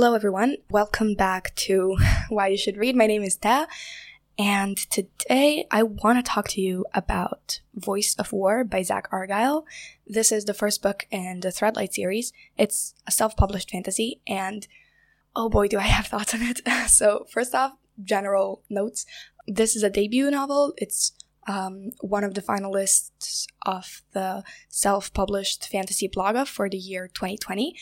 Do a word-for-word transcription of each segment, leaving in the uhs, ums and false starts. Hello everyone, welcome back to Why You Should Read. My name is Ta, and today I want to talk to you about Voice of War by Zach Argyle. This is the first book in the Threadlight series. It's a self-published fantasy, and oh boy do I have thoughts on it. So first off, general notes. This is a debut novel. It's um, one of the finalists of the self-published fantasy blogger for the year twenty twenty,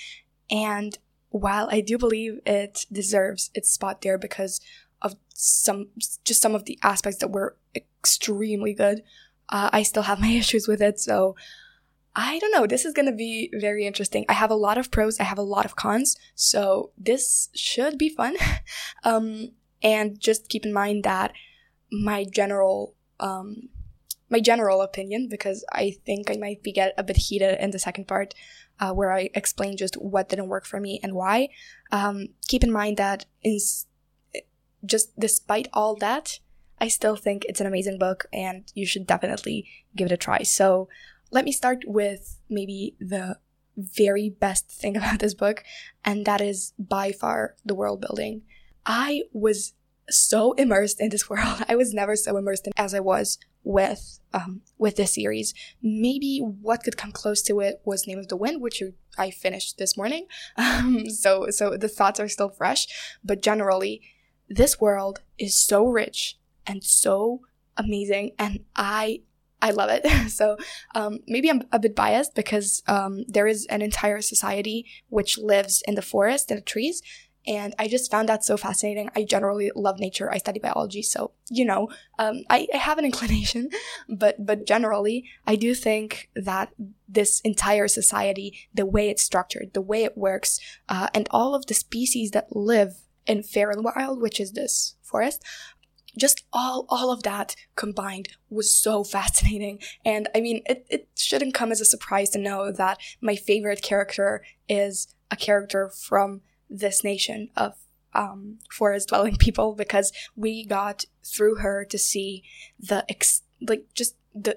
and while I do believe it deserves its spot there because of some, just some of the aspects that were extremely good, uh, I still have my issues with it. So I don't know. This is going to be very interesting. I have a lot of pros. I have a lot of cons. So this should be fun. um, and just keep in mind that my general, um, my general opinion, because I think I might be get a bit heated in the second part, Uh, where I explain just what didn't work for me and why. Um, keep in mind that in just despite all that, I still think it's an amazing book and you should definitely give it a try. So let me start with maybe the very best thing about this book, and that is by far the world building. I was so immersed in this world. I was never so immersed in as I was with um with this series. Maybe what could come close to it was Name of the Wind, which I finished this morning, um so so the thoughts are still fresh, but generally this world is so rich and so amazing, and I I love it. So um maybe I'm a bit biased because um there is an entire society which lives in the forest and the trees, and I just found that so fascinating. I generally love nature. I study biology, so, you know, um, I, I have an inclination. But but generally, I do think that this entire society, the way it's structured, the way it works, uh, and all of the species that live in Fair and Wild, which is this forest, just all all of that combined was so fascinating. And, I mean, it, it shouldn't come as a surprise to know that my favorite character is a character from this nation of um, forest-dwelling people, because we got through her to see the ex- like just the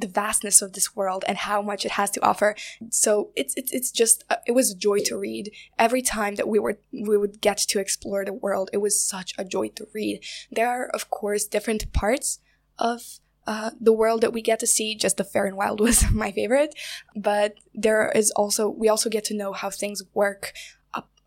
the vastness of this world and how much it has to offer. So it's it's it's just uh, it was a joy to read. Every time that we were we would get to explore the world, it was such a joy to read. There are of course different parts of uh, the world that we get to see. Just the Fair and Wild was my favorite, but there is also we also get to know how things work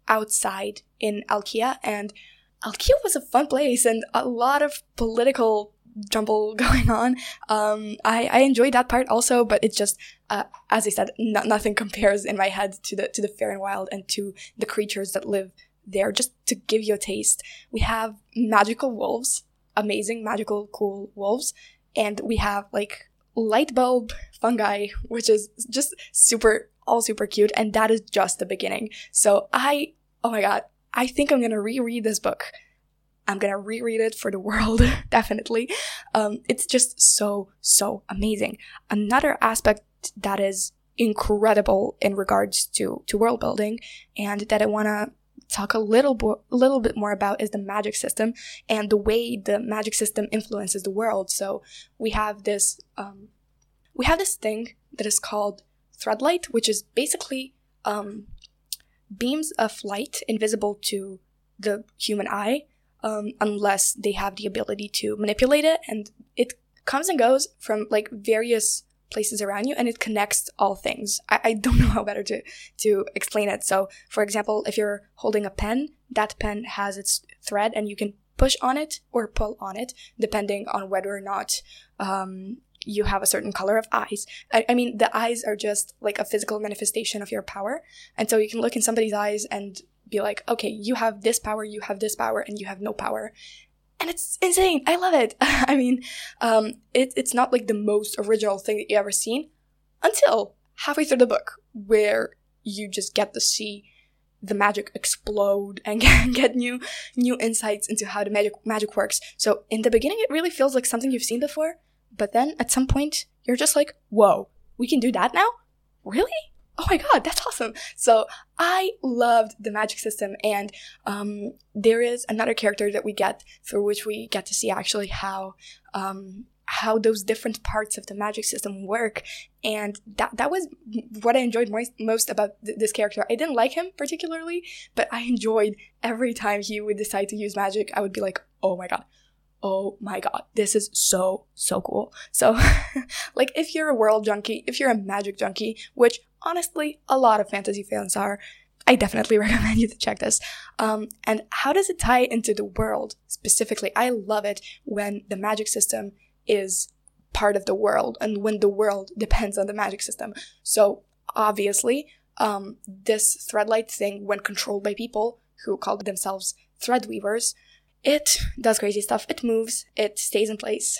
outside in Alkia, and Alkia was a fun place and a lot of political jumble going on. Um, I, I enjoyed that part also, but it's just, uh, as I said, no, nothing compares in my head to the to the Fair and Wild and to the creatures that live there. Just to give you a taste, we have magical wolves, amazing, magical, cool wolves, and we have like light bulb fungi, which is just super all super cute, and that is just the beginning. So I, oh my god, I think I'm gonna reread this book. I'm gonna reread it for the world, definitely. Um, it's just so, so amazing. Another aspect that is incredible in regards to, to world building, and that I wanna talk a little, bo- little bit more about is the magic system, and the way the magic system influences the world. So we have this, um, we have this thing that is called Threadlight, which is basically um, beams of light invisible to the human eye, um, unless they have the ability to manipulate it, and it comes and goes from like various places around you, and it connects all things. I, I don't know how better to, to explain it. So, for example, if you're holding a pen, that pen has its thread, and you can push on it or pull on it, depending on whether or not um, you have a certain color of eyes. I, I mean, the eyes are just like a physical manifestation of your power. And so you can look in somebody's eyes and be like, okay, you have this power, you have this power, and you have no power. And it's insane. I love it. I mean, um, it, it's not like the most original thing that you've ever seen until halfway through the book, where you just get to see the magic explode and get, get new new insights into how the magic magic works. So in the beginning, it really feels like something you've seen before. But then at some point, you're just like, whoa, we can do that now? Really? Oh my god, that's awesome. So I loved the magic system. And um, there is another character that we get, through which we get to see actually how um, how those different parts of the magic system work. And that that was what I enjoyed most about th- this character. I didn't like him particularly, but I enjoyed every time he would decide to use magic. I would be like, oh my god, oh my god, this is so, so cool. So, like, if you're a world junkie, if you're a magic junkie, which honestly, a lot of fantasy fans are, I definitely recommend you to check this. Um, and how does it tie into the world specifically? I love it when the magic system is part of the world and when the world depends on the magic system. So obviously, um, this Threadlight thing, when controlled by people who call themselves Threadweavers, it does crazy stuff. It moves, it stays in place,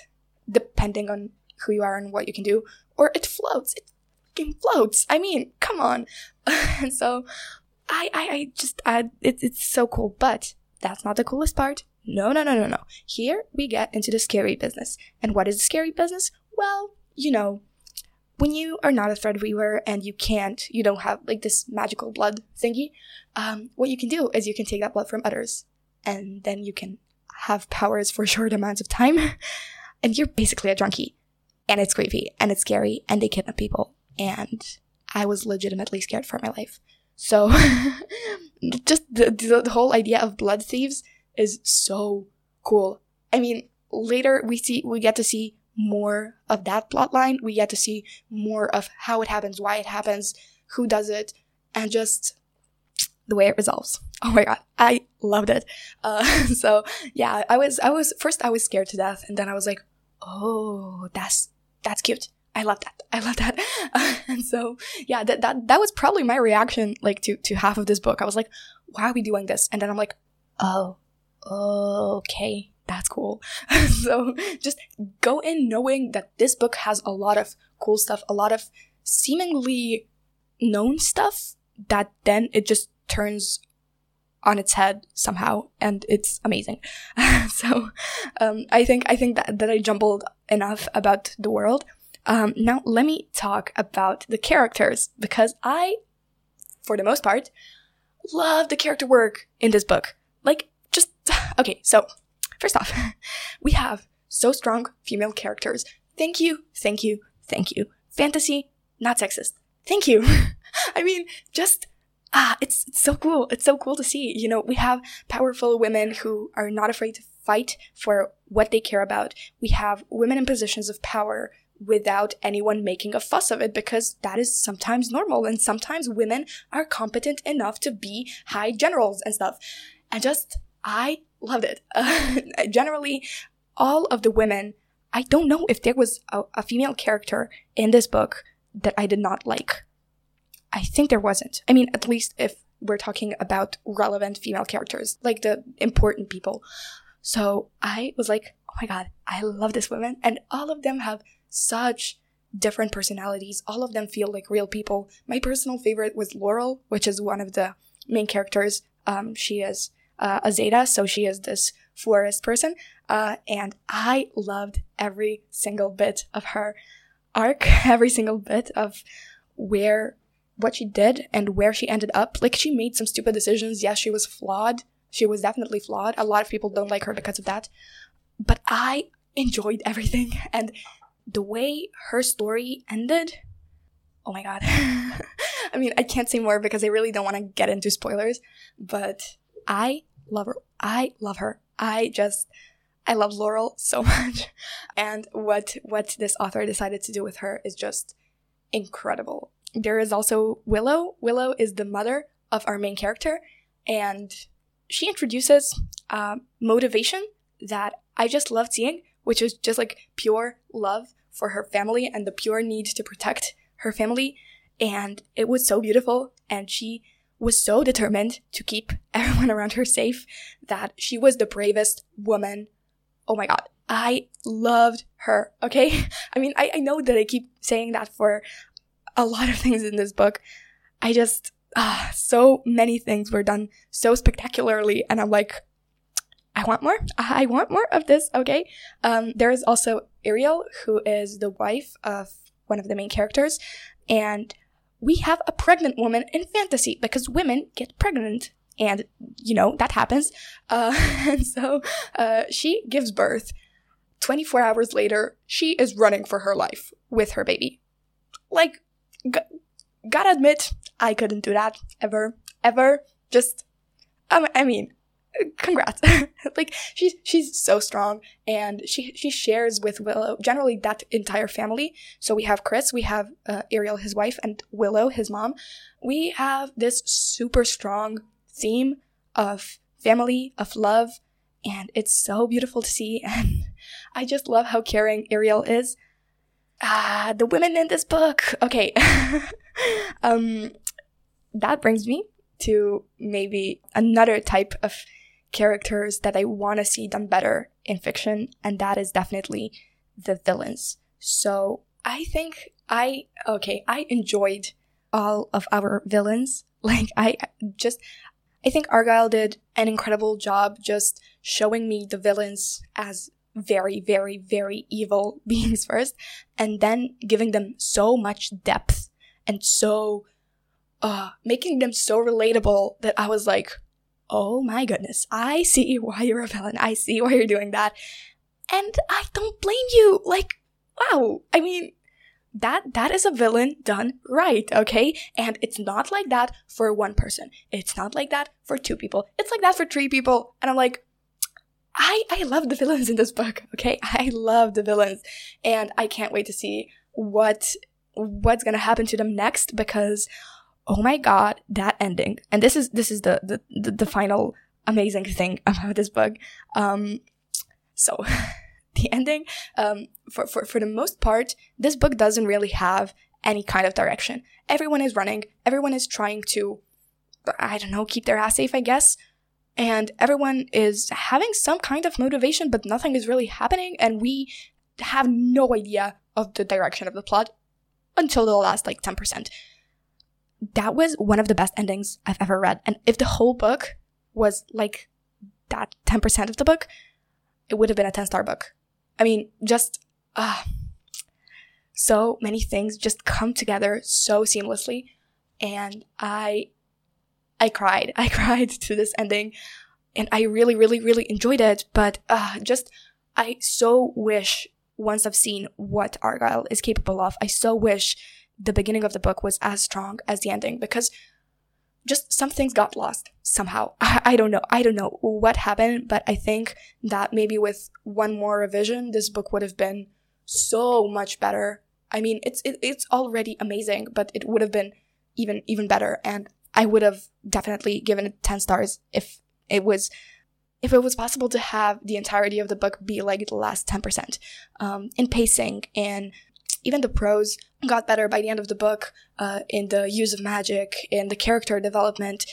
depending on who you are and what you can do, or it floats. It fucking floats. I mean, come on. And so I, I, I just, I, it, it's so cool. But that's not the coolest part. No, no, no, no, no. Here we get into the scary business. And what is the scary business? Well, you know, when you are not a Threadweaver and you can't, you don't have like this magical blood thingy, um, what you can do is you can take that blood from others. And then you can have powers for short amounts of time. And you're basically a junkie. And it's creepy. And it's scary. And they kidnap people. And I was legitimately scared for my life. So just the, the, the whole idea of blood thieves is so cool. I mean, later we see we get to see more of that plotline. We get to see more of how it happens, why it happens, who does it, and just the way it resolves. Oh my god, I loved it. Uh, so yeah, I was I was first I was scared to death, and then I was like, oh, that's that's cute. I love that. I love that. Uh, and so yeah, that that that was probably my reaction like to to half of this book. I was like, why are we doing this? And then I'm like, oh. Okay, that's cool. So just go in knowing that this book has a lot of cool stuff, a lot of seemingly known stuff that then it just turns on its head somehow, and it's amazing. So um, I think I think that, that I jumbled enough about the world. Um, now let me talk about the characters, because I, for the most part, love the character work in this book. Like, Just, okay, so first off, we have so strong female characters. Thank you, thank you, thank you. Fantasy, not sexist. Thank you. I mean, just, ah, it's, it's so cool. It's so cool to see. You know, we have powerful women who are not afraid to fight for what they care about. We have women in positions of power without anyone making a fuss of it, because that is sometimes normal, and sometimes women are competent enough to be high generals and stuff. And just... I loved it. Uh, generally, all of the women, I don't know if there was a, a female character in this book that I did not like. I think there wasn't. I mean, at least if we're talking about relevant female characters, like the important people. So I was like, oh my god, I love this woman. And all of them have such different personalities. All of them feel like real people. My personal favorite was Laurel, which is one of the main characters. Um, she is... Uh, a Zeta, so she is this forest person, uh, and I loved every single bit of her arc, every single bit of where, what she did and where she ended up. Like, she made some stupid decisions. Yes, she was flawed. She was definitely flawed. A lot of people don't like her because of that, but I enjoyed everything, and the way her story ended, oh my god. I mean, I can't say more because I really don't want to get into spoilers, but... I love her. I love her. I just, I love Laurel so much. And what what this author decided to do with her is just incredible. There is also Willow. Willow is the mother of our main character. And she introduces uh, motivation that I just loved seeing, which is just like pure love for her family and the pure need to protect her family. And it was so beautiful. And she... was so determined to keep everyone around her safe that she was the bravest woman. Oh my god, I loved her, okay? I mean, I, I know that I keep saying that for a lot of things in this book. I just, ah, so many things were done so spectacularly, and I'm like, I want more. I want more of this, okay? Um, there is also Ariel, who is the wife of one of the main characters, and... we have a pregnant woman in fantasy because women get pregnant and, you know, that happens. Uh, and so uh, she gives birth twenty-four hours later, she is running for her life with her baby. Like, g- gotta admit, I couldn't do that ever, ever. Just, um, I mean, congrats. Like, she's, she's so strong, and she, she shares with Willow, generally that entire family. So we have Chris, we have uh, Ariel, his wife, and Willow, his mom. We have this super strong theme of family, of love, and it's so beautiful to see, and I just love how caring Ariel is. Ah, the women in this book! Okay. um, that brings me to maybe another type of characters that I want to see done better in fiction, and that is definitely the villains. So I think I, okay, I enjoyed all of our villains. Like, I just... I think Argyle did an incredible job just showing me the villains as very, very, very evil beings first, and then giving them so much depth and so, uh, making them so relatable that I was like, oh my goodness, I see why you're a villain. I see why you're doing that. And I don't blame you. Like, wow. I mean, That that is a villain done right, okay? And it's not like that for one person. It's not like that for two people. It's like that for three people. And I'm like, I I love the villains in this book, okay? I love the villains. And I can't wait to see what what's gonna happen to them next, because oh my god, that ending. And this is this is the the, the, the final amazing thing about this book. Um so The ending, um, for, for, for the most part, this book doesn't really have any kind of direction. Everyone is running. Everyone is trying to, I don't know, keep their ass safe, I guess. And everyone is having some kind of motivation, but nothing is really happening. And we have no idea of the direction of the plot until the last, like, ten percent. That was one of the best endings I've ever read. And if the whole book was, like, that ten percent of the book, it would have been a ten-star book. I mean, just uh, so many things just come together so seamlessly, and I, I cried. I cried to this ending, and I really, really, really enjoyed it. But uh, just I so wish, once I've seen what Argyle is capable of, I so wish the beginning of the book was as strong as the ending, because just some things got lost somehow. I, I don't know. I don't know what happened, but I think that maybe with one more revision, this book would have been so much better. I mean, it's it, it's already amazing, but it would have been even even better. And I would have definitely given it ten stars if it was if it was possible to have the entirety of the book be like the last ten percent. Um, in pacing, and even the prose got better by the end of the book, uh, in the use of magic, in the character development,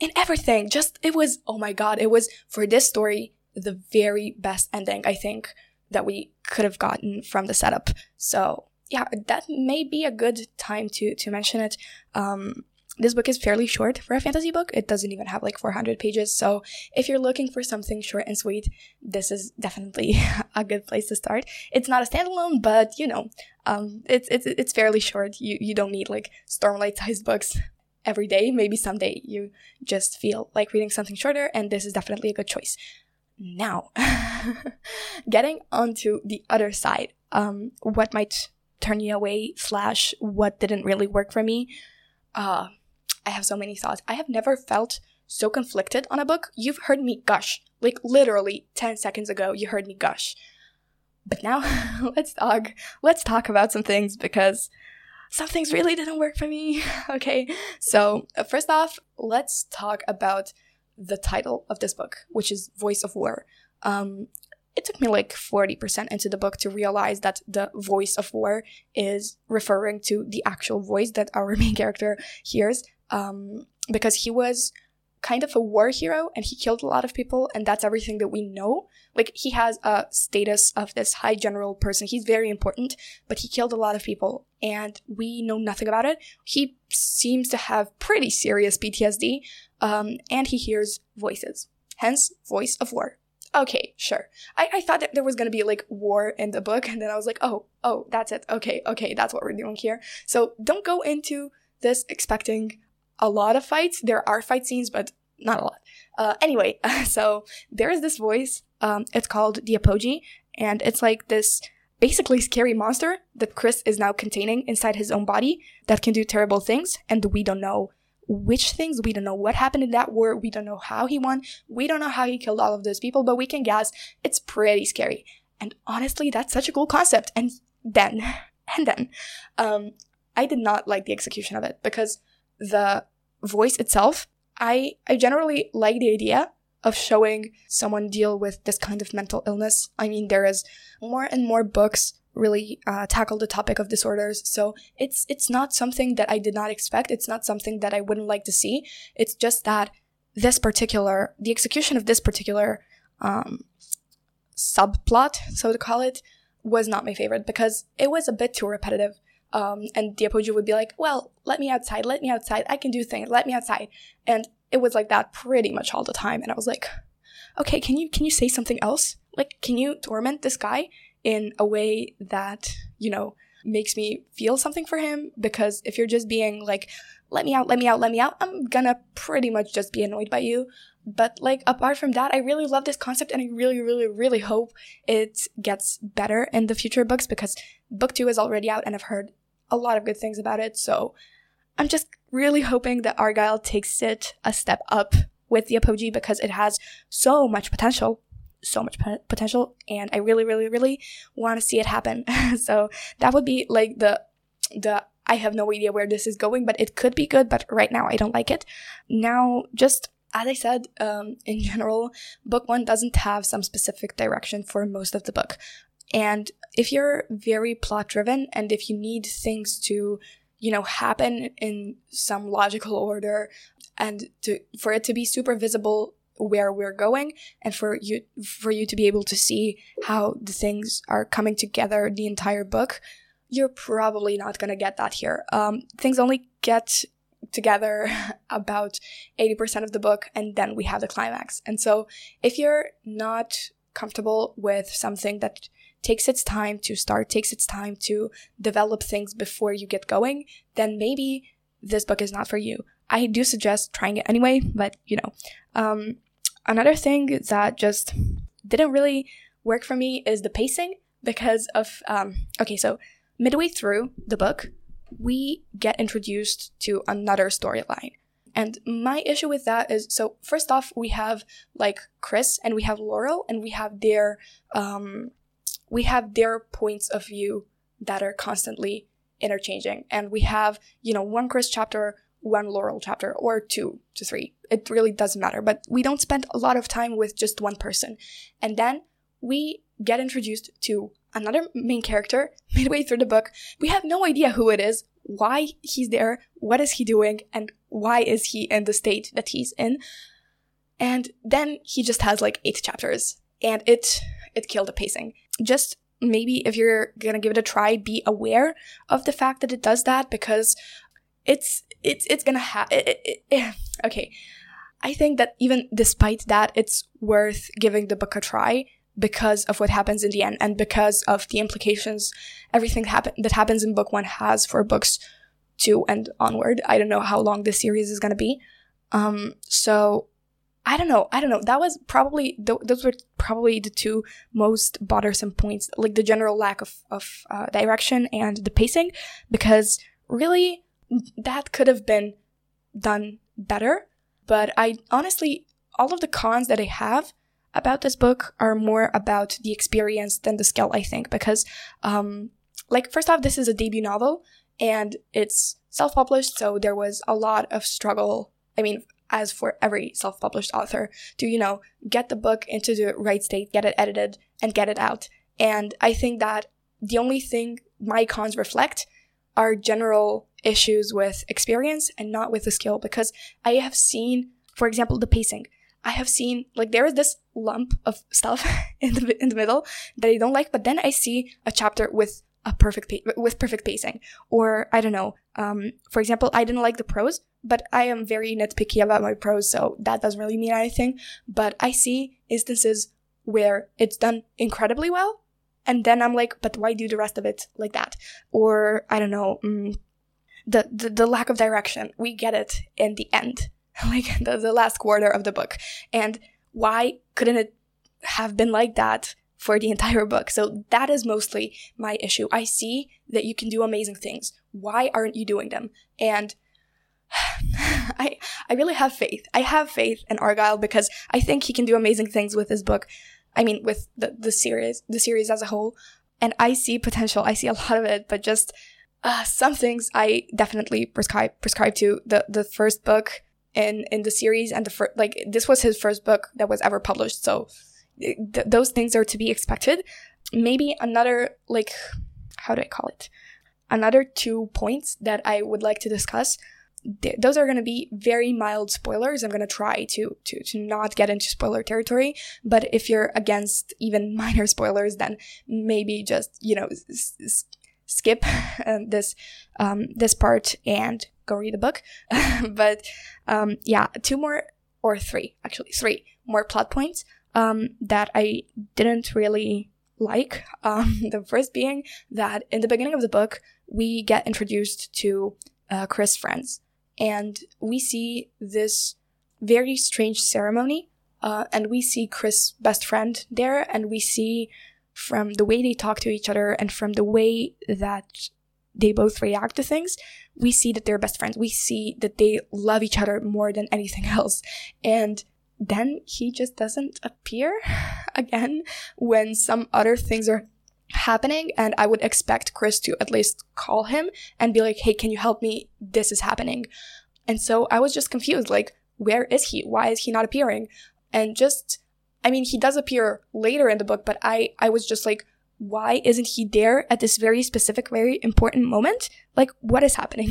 in everything. Just, it was, oh my god, it was, for this story, the very best ending, I think, that we could have gotten from the setup. So, yeah, that may be a good time to, to mention it. Um, this book is fairly short for a fantasy book. It doesn't even have, like, four hundred pages. So, if you're looking for something short and sweet, this is definitely a good place to start. It's not a standalone, but, you know, Um, it's it's it's fairly short. You you don't need, like, Stormlight-sized books every day. Maybe someday you just feel like reading something shorter, and this is definitely a good choice. Now, getting onto the other side, um, what might turn you away slash what didn't really work for me. Uh, I have so many thoughts. I have never felt so conflicted on a book. You've heard me gush. Like, literally ten seconds ago, you heard me gush. But now, let's talk, let's talk about some things, because some things really didn't work for me, okay? So, first off, let's talk about the title of this book, which is Voice of War. Um, it took me like forty percent into the book to realize that the voice of war is referring to the actual voice that our main character hears, um, because he was kind of a war hero, and he killed a lot of people, and that's everything that we know. Like, he has a status of this high general person. He's very important, but he killed a lot of people, and we know nothing about it. He seems to have pretty serious P T S D, um, and he hears voices. Hence, voice of war. Okay, sure. I, I thought that there was going to be, like, war in the book, and then I was like, oh, oh, that's it. Okay, okay, that's what we're doing here. So don't go into this expecting a lot of fights. There are fight scenes, but not a lot. Uh, anyway, so there is this voice. Um, it's called the Apogee, and it's like this basically scary monster that Chris is now containing inside his own body that can do terrible things, and we don't know which things, we don't know what happened in that war, we don't know how he won, we don't know how he killed all of those people, but we can guess it's pretty scary. And honestly, that's such a cool concept. And then, and then, um, I did not like the execution of it, because the voice itself, I, I generally like the idea of showing someone deal with this kind of mental illness. I mean, there is more and more books really uh, tackle the topic of disorders. So it's it's not something that I did not expect. It's not something that I wouldn't like to see. It's just that this particular, the execution of this particular um, subplot, so to call it, was not my favorite, because it was a bit too repetitive. Um, and the Apogee would be like, well, let me outside, let me outside, I can do things, let me outside. And it was like that pretty much all the time. And I was like, okay, can you can you say something else? Like, can you torment this guy in a way that, you know, makes me feel something for him? Because if you're just being like, let me out, let me out, let me out, I'm gonna pretty much just be annoyed by you. But like, apart from that, I really love this concept, and I really, really, really hope it gets better in the future books, because book two is already out and I've heard a lot of good things about it. So I'm just really hoping that Argyle takes it a step up with the Apogee, because it has so much potential, so much p- potential, and I really, really, really want to see it happen. So that would be like the, the, I have no idea where this is going, but it could be good, but right now I don't like it. Now, just as I said, um, in general, book one doesn't have some specific direction for most of the book. And if you're very plot-driven, and if you need things to, you know, happen in some logical order, and to for it to be super visible where we're going, and for you for you to be able to see how the things are coming together the entire book, you're probably not gonna get that here. Um, things only get together about eighty percent of the book, and then we have the climax. And so if you're not comfortable with something that takes its time to start, takes its time to develop things before you get going, then maybe this book is not for you. I do suggest trying it anyway, but you know. Um, another thing that just didn't really work for me is the pacing, because of, um, okay, so midway through the book, we get introduced to another storyline. And my issue with that is, so first off, we have like Chris and we have Laurel, and we have their, um, we have their points of view that are constantly interchanging. And we have, you know, one Chris chapter, one Laurel chapter, or two to three. It really doesn't matter. But we don't spend a lot of time with just one person. And then we get introduced to another main character midway through the book. We have no idea who it is, why he's there, what is he doing, and why is he in the state that he's in. And then he just has like eight chapters. And it it killed the pacing. Just maybe if you're gonna give it a try, be aware of the fact that it does that, because it's it's it's gonna have it, it, it, it. Okay, I think that even despite that, it's worth giving the book a try because of what happens in the end, and because of the implications everything happen that happens in book one has for books two and onward. I don't know how long this series is gonna be, um so I don't know. I don't know. That was probably, th- those were probably the two most bothersome points, like the general lack of, of uh, direction and the pacing, because really that could have been done better. But I honestly, all of the cons that I have about this book are more about the experience than the skill, I think, because um, like, first off, this is a debut novel and it's self-published. So there was a lot of struggle. I mean, as for every self-published author, to, you know, get the book into the right state, get it edited, and get it out. And I think that the only thing my cons reflect are general issues with experience and not with the skill, because I have seen, for example, the pacing. I have seen, like, there is this lump of stuff in the in the middle that I don't like, but then I see a chapter with a perfect pa- with perfect pacing, or I don't know. Um, for example, I didn't like the prose, but I am very nitpicky about my prose, so that doesn't really mean anything. But I see instances where it's done incredibly well, and then I'm like, but why do the rest of it like that? Or I don't know, mm, the, the the lack of direction. We get it in the end, like the, the last quarter of the book, and why couldn't it have been like that for the entire book. So that is mostly my issue. I see that you can do amazing things. Why aren't you doing them? And I I really have faith. I have faith in Argyle because I think he can do amazing things with this book. I mean, with the, the series, the series as a whole. And I see potential. I see a lot of it, but just uh, some things I definitely prescribe prescribe to. The the first book in in the series and the fir- like this was his first book that was ever published. So th- those things are to be expected. Maybe another, like, how do I call it? Another two points that I would like to discuss. Th- those are going to be very mild spoilers. I'm going to try to to to not get into spoiler territory, but if you're against even minor spoilers, then maybe just, you know, s- s- skip uh, this um, this part and go read the book. But um, yeah, two more or three, actually three more plot points um, that I didn't really like. Um, the first being that in the beginning of the book, we get introduced to uh, Chris' friends. And we see this very strange ceremony, uh, and we see Chris' best friend there, and we see from the way they talk to each other and from the way that they both react to things, we see that they're best friends. We see that they love each other more than anything else. And then he just doesn't appear again when some other things are happening, and I would expect Chris to at least call him and be like, hey, can you help me? This is happening. And so I was just confused, like, where is he? Why is he not appearing? And just, I mean, he does appear later in the book, but I, I was just like, why isn't he there at this very specific, very important moment? Like, what is happening?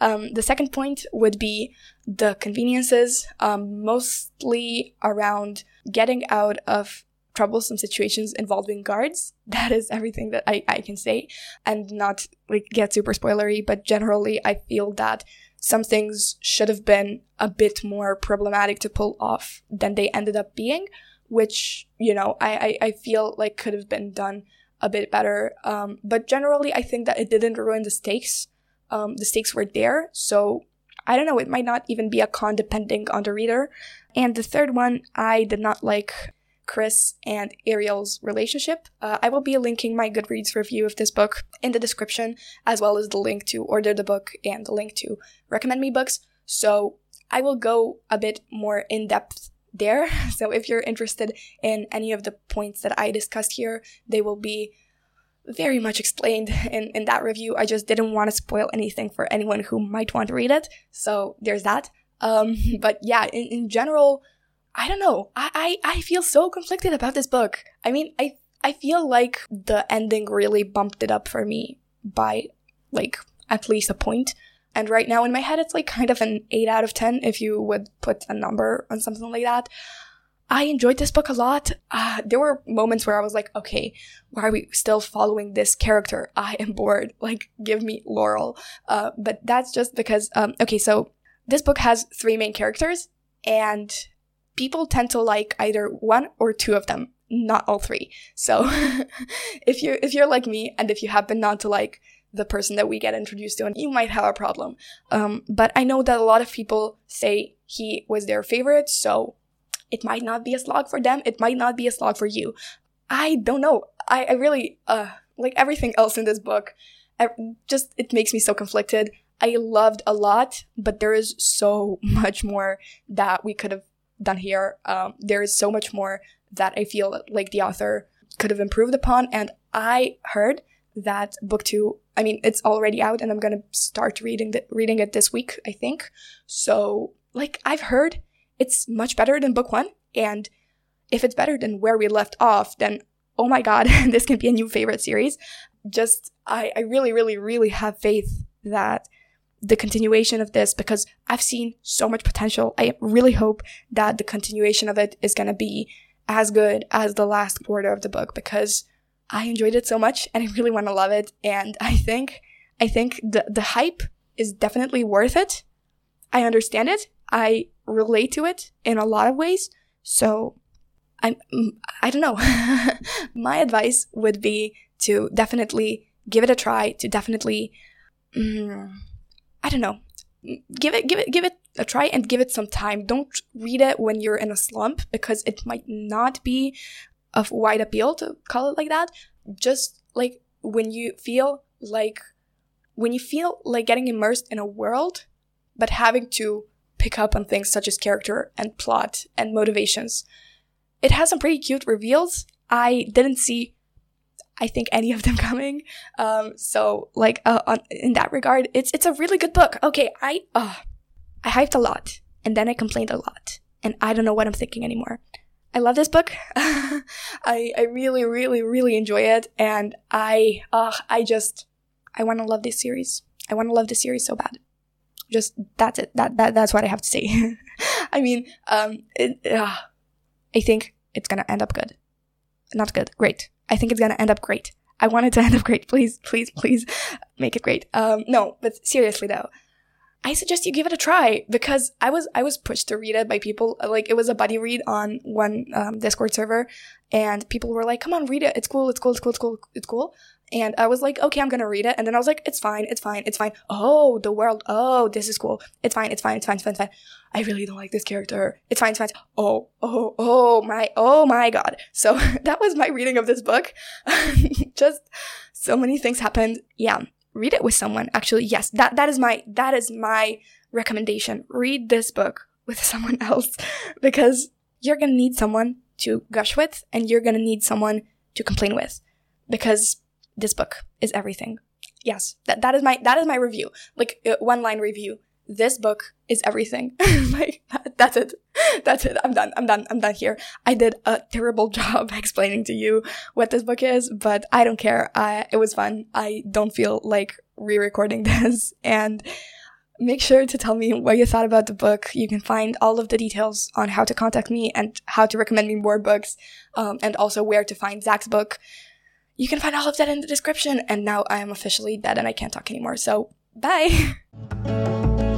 Um, the second point would be the conveniences, um, mostly around getting out of troublesome situations involving guards. That is everything that I, I can say and not like get super spoilery, but generally I feel that some things should have been a bit more problematic to pull off than they ended up being, which, you know, I, I, I feel like could have been done a bit better. Um, but generally I think that it didn't ruin the stakes. Um, the stakes were there, so I don't know, it might not even be a con depending on the reader. And the third one, I did not like Chris and Ariel's relationship. Uh, I will be linking my Goodreads review of this book in the description, as well as the link to order the book and the link to recommend me books. So I will go a bit more in depth there. So if you're interested in any of the points that I discussed here, they will be very much explained in, in that review. I just didn't want to spoil anything for anyone who might want to read it. So there's that. Um, but yeah, in, in general, I don't know. I, I, I feel so conflicted about this book. I mean, I I feel like the ending really bumped it up for me by, like, at least a point. And right now in my head, it's, like, kind of an eight out of ten if you would put a number on something like that. I enjoyed this book a lot. Uh, there were moments where I was like, okay, why are we still following this character? I am bored. Like, give me Laurel. Uh, but that's just because, um, okay, so this book has three main characters, and people tend to like either one or two of them, not all three. So if you if you're like me, and if you happen not to like the person that we get introduced to, and you might have a problem. Um, but I know that a lot of people say he was their favorite, so it might not be a slog for them. It might not be a slog for you. I don't know. I, I really uh like everything else in this book. I, just it makes me so conflicted. I loved a lot, but there is so much more that we could have done here. Um, there is so much more that I feel like the author could have improved upon, and I heard that book two, I mean, it's already out, and I'm gonna start reading the, reading it this week, I think. So, like, I've heard it's much better than book one, and if it's better than where we left off, then oh my god, this can be a new favorite series. Just, I, I really, really, really have faith that the continuation of this, because I've seen so much potential. I really hope that the continuation of it is going to be as good as the last quarter of the book, because I enjoyed it so much and I really want to love it. And I think, I think the, the hype is definitely worth it. I understand it. I relate to it in a lot of ways. So I'm, I don't know. My advice would be to definitely give it a try, to definitely, mm, I don't know, give it, give it, give it a try and give it some time. Don't read it when you're in a slump, because it might not be of wide appeal, to call it like that. Just like when you feel like when you feel like getting immersed in a world, but having to pick up on things such as character and plot and motivations. It has some pretty cute reveals. I didn't see, I think, any of them coming. Um, so, like, uh, on, in that regard, it's it's a really good book. Okay, I uh, I hyped a lot, and then I complained a lot, and I don't know what I'm thinking anymore. I love this book. I I really, really, really enjoy it, and I uh, I just I want to love this series. I want to love this series so bad. Just that's it. That that that's what I have to say. I mean, um, it, uh, I think it's gonna end up good. Not good, great. I think it's gonna end up great. I want it to end up great. Please, please, please make it great. Um, no, but seriously though, I suggest you give it a try because I was I was pushed to read it by people. Like it was a buddy read on one um, Discord server, and people were like, "Come on, read it. It's cool. It's cool. It's cool. It's cool. It's cool." And I was like, "Okay, I'm gonna read it." And then I was like, "It's fine. It's fine. It's fine. Oh, the world. Oh, this is cool. It's fine. It's fine. It's fine. It's fine. It's fine. I really don't like this character. It's fine, it's fine. Oh, oh, oh my, oh my god." So that was my reading of this book. Just so many things happened. Yeah, read it with someone. Actually, yes, that that is my that is my recommendation. Read this book with someone else because you're gonna need someone to gush with and you're gonna need someone to complain with because this book is everything. Yes, that that is my that is my review. Like uh, one line review. This book is everything. Like that, that's it. That's it. I'm done. I'm done. I'm done here. I did a terrible job explaining to you what this book is, but I don't care. I, it was fun. I don't feel like re-recording this. And make sure to tell me what you thought about the book. You can find all of the details on how to contact me and how to recommend me more books, um, and also where to find Zach's book. You can find all of that in the description. And now I am officially dead and I can't talk anymore. So bye.